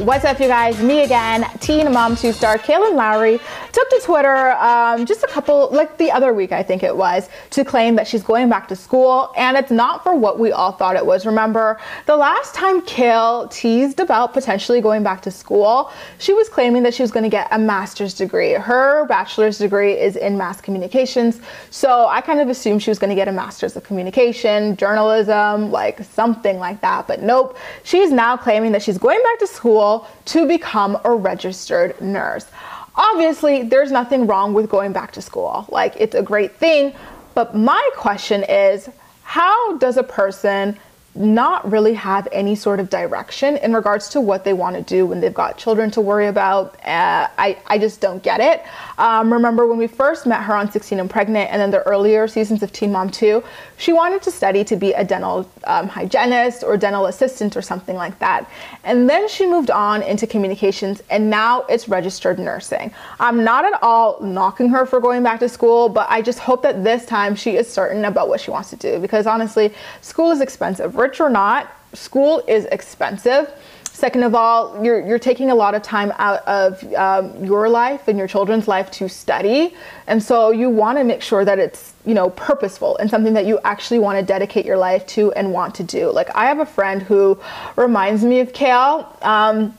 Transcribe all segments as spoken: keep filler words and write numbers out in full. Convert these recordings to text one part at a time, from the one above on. What's up, you guys? Me again, Teen Mom two star Kailyn Lowry took to Twitter um, just a couple, like the other week I think it was, to claim that she's going back to school and it's not for what we all thought it was. Remember, the last time Kail teased about potentially going back to school, she was claiming that she was going to get a master's degree. Her bachelor's degree is in mass communications, so I kind of assumed she was going to get a master's of communication, journalism, like something like that, but nope. She's now claiming that she's going back to school to become a registered nurse. Obviously, there's nothing wrong with going back to school. Like, it's a great thing, but my question is, how does a person not really have any sort of direction in regards to what they want to do when they've got children to worry about? Uh, I, I just don't get it. Um, remember when we first met her on sixteen and Pregnant, and then the earlier seasons of Teen Mom two, she wanted to study to be a dental um, hygienist or dental assistant or something like that. And then she moved on into communications, and now it's registered nursing. I'm not at all knocking her for going back to school, but I just hope that this time she is certain about what she wants to do, because honestly, school is expensive. Rich or not, school is expensive. Second of all, you're, you're taking a lot of time out of um, your life and your children's life to study. And so you want to make sure that it's, you know, purposeful and something that you actually want to dedicate your life to and want to do. Like, I have a friend who reminds me of Kail. Um,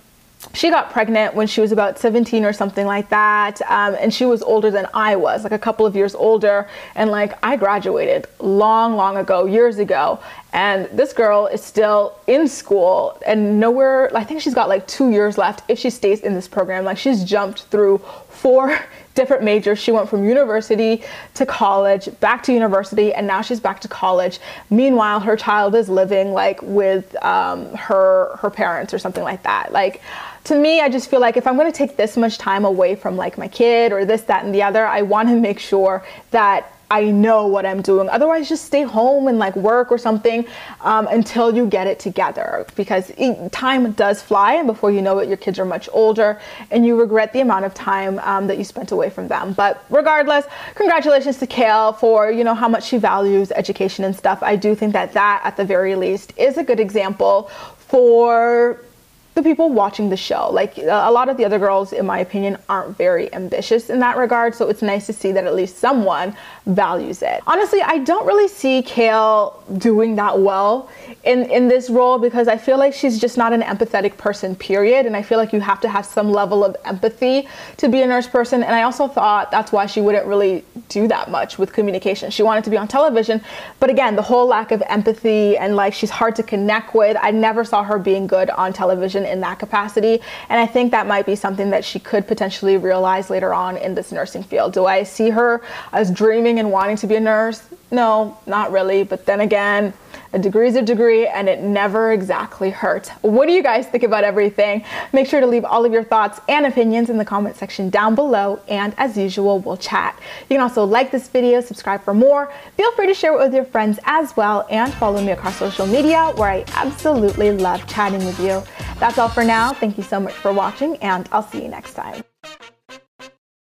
She got pregnant when she was about seventeen or something like that, um, and she was older than I was, like a couple of years older, and like I graduated long, long ago, years ago, and this girl is still in school and nowhere. I think she's got like two years left if she stays in this program. Like, she's jumped through four different majors. She went from university to college, back to university, and now she's back to college. Meanwhile, her child is living like with um, her her parents or something like that. Like, to me, I just feel like if I'm going to take this much time away from like my kid or this, that, and the other, I want to make sure that I know what I'm doing. Otherwise, just stay home and like work or something um, until you get it together, because time does fly, and before you know it, your kids are much older and you regret the amount of time um, that you spent away from them. But regardless, congratulations to Kail for, you know, how much she values education and stuff. I do think that that at the very least is a good example for the people watching the show. Like, a lot of the other girls, in my opinion, aren't very ambitious in that regard, so it's nice to see that at least someone values it. Honestly, I don't really see Kail doing that well in, in this role, because I feel like she's just not an empathetic person, period, and I feel like you have to have some level of empathy to be a nurse person, and I also thought that's why she wouldn't really do that much with communication. She wanted to be on television, but again, the whole lack of empathy and like she's hard to connect with, I never saw her being good on television in that capacity, and I think that might be something that she could potentially realize later on in this nursing field. Do I see her as dreaming and wanting to be a nurse? No, not really, but then again, a degree is a degree and it never exactly hurts. What do you guys think about everything? Make sure to leave all of your thoughts and opinions in the comment section down below, and as usual, we'll chat. You can also like this video, subscribe for more, feel free to share it with your friends as well, and follow me across social media where I absolutely love chatting with you. That's all for now. Thank you so much for watching, and I'll see you next time.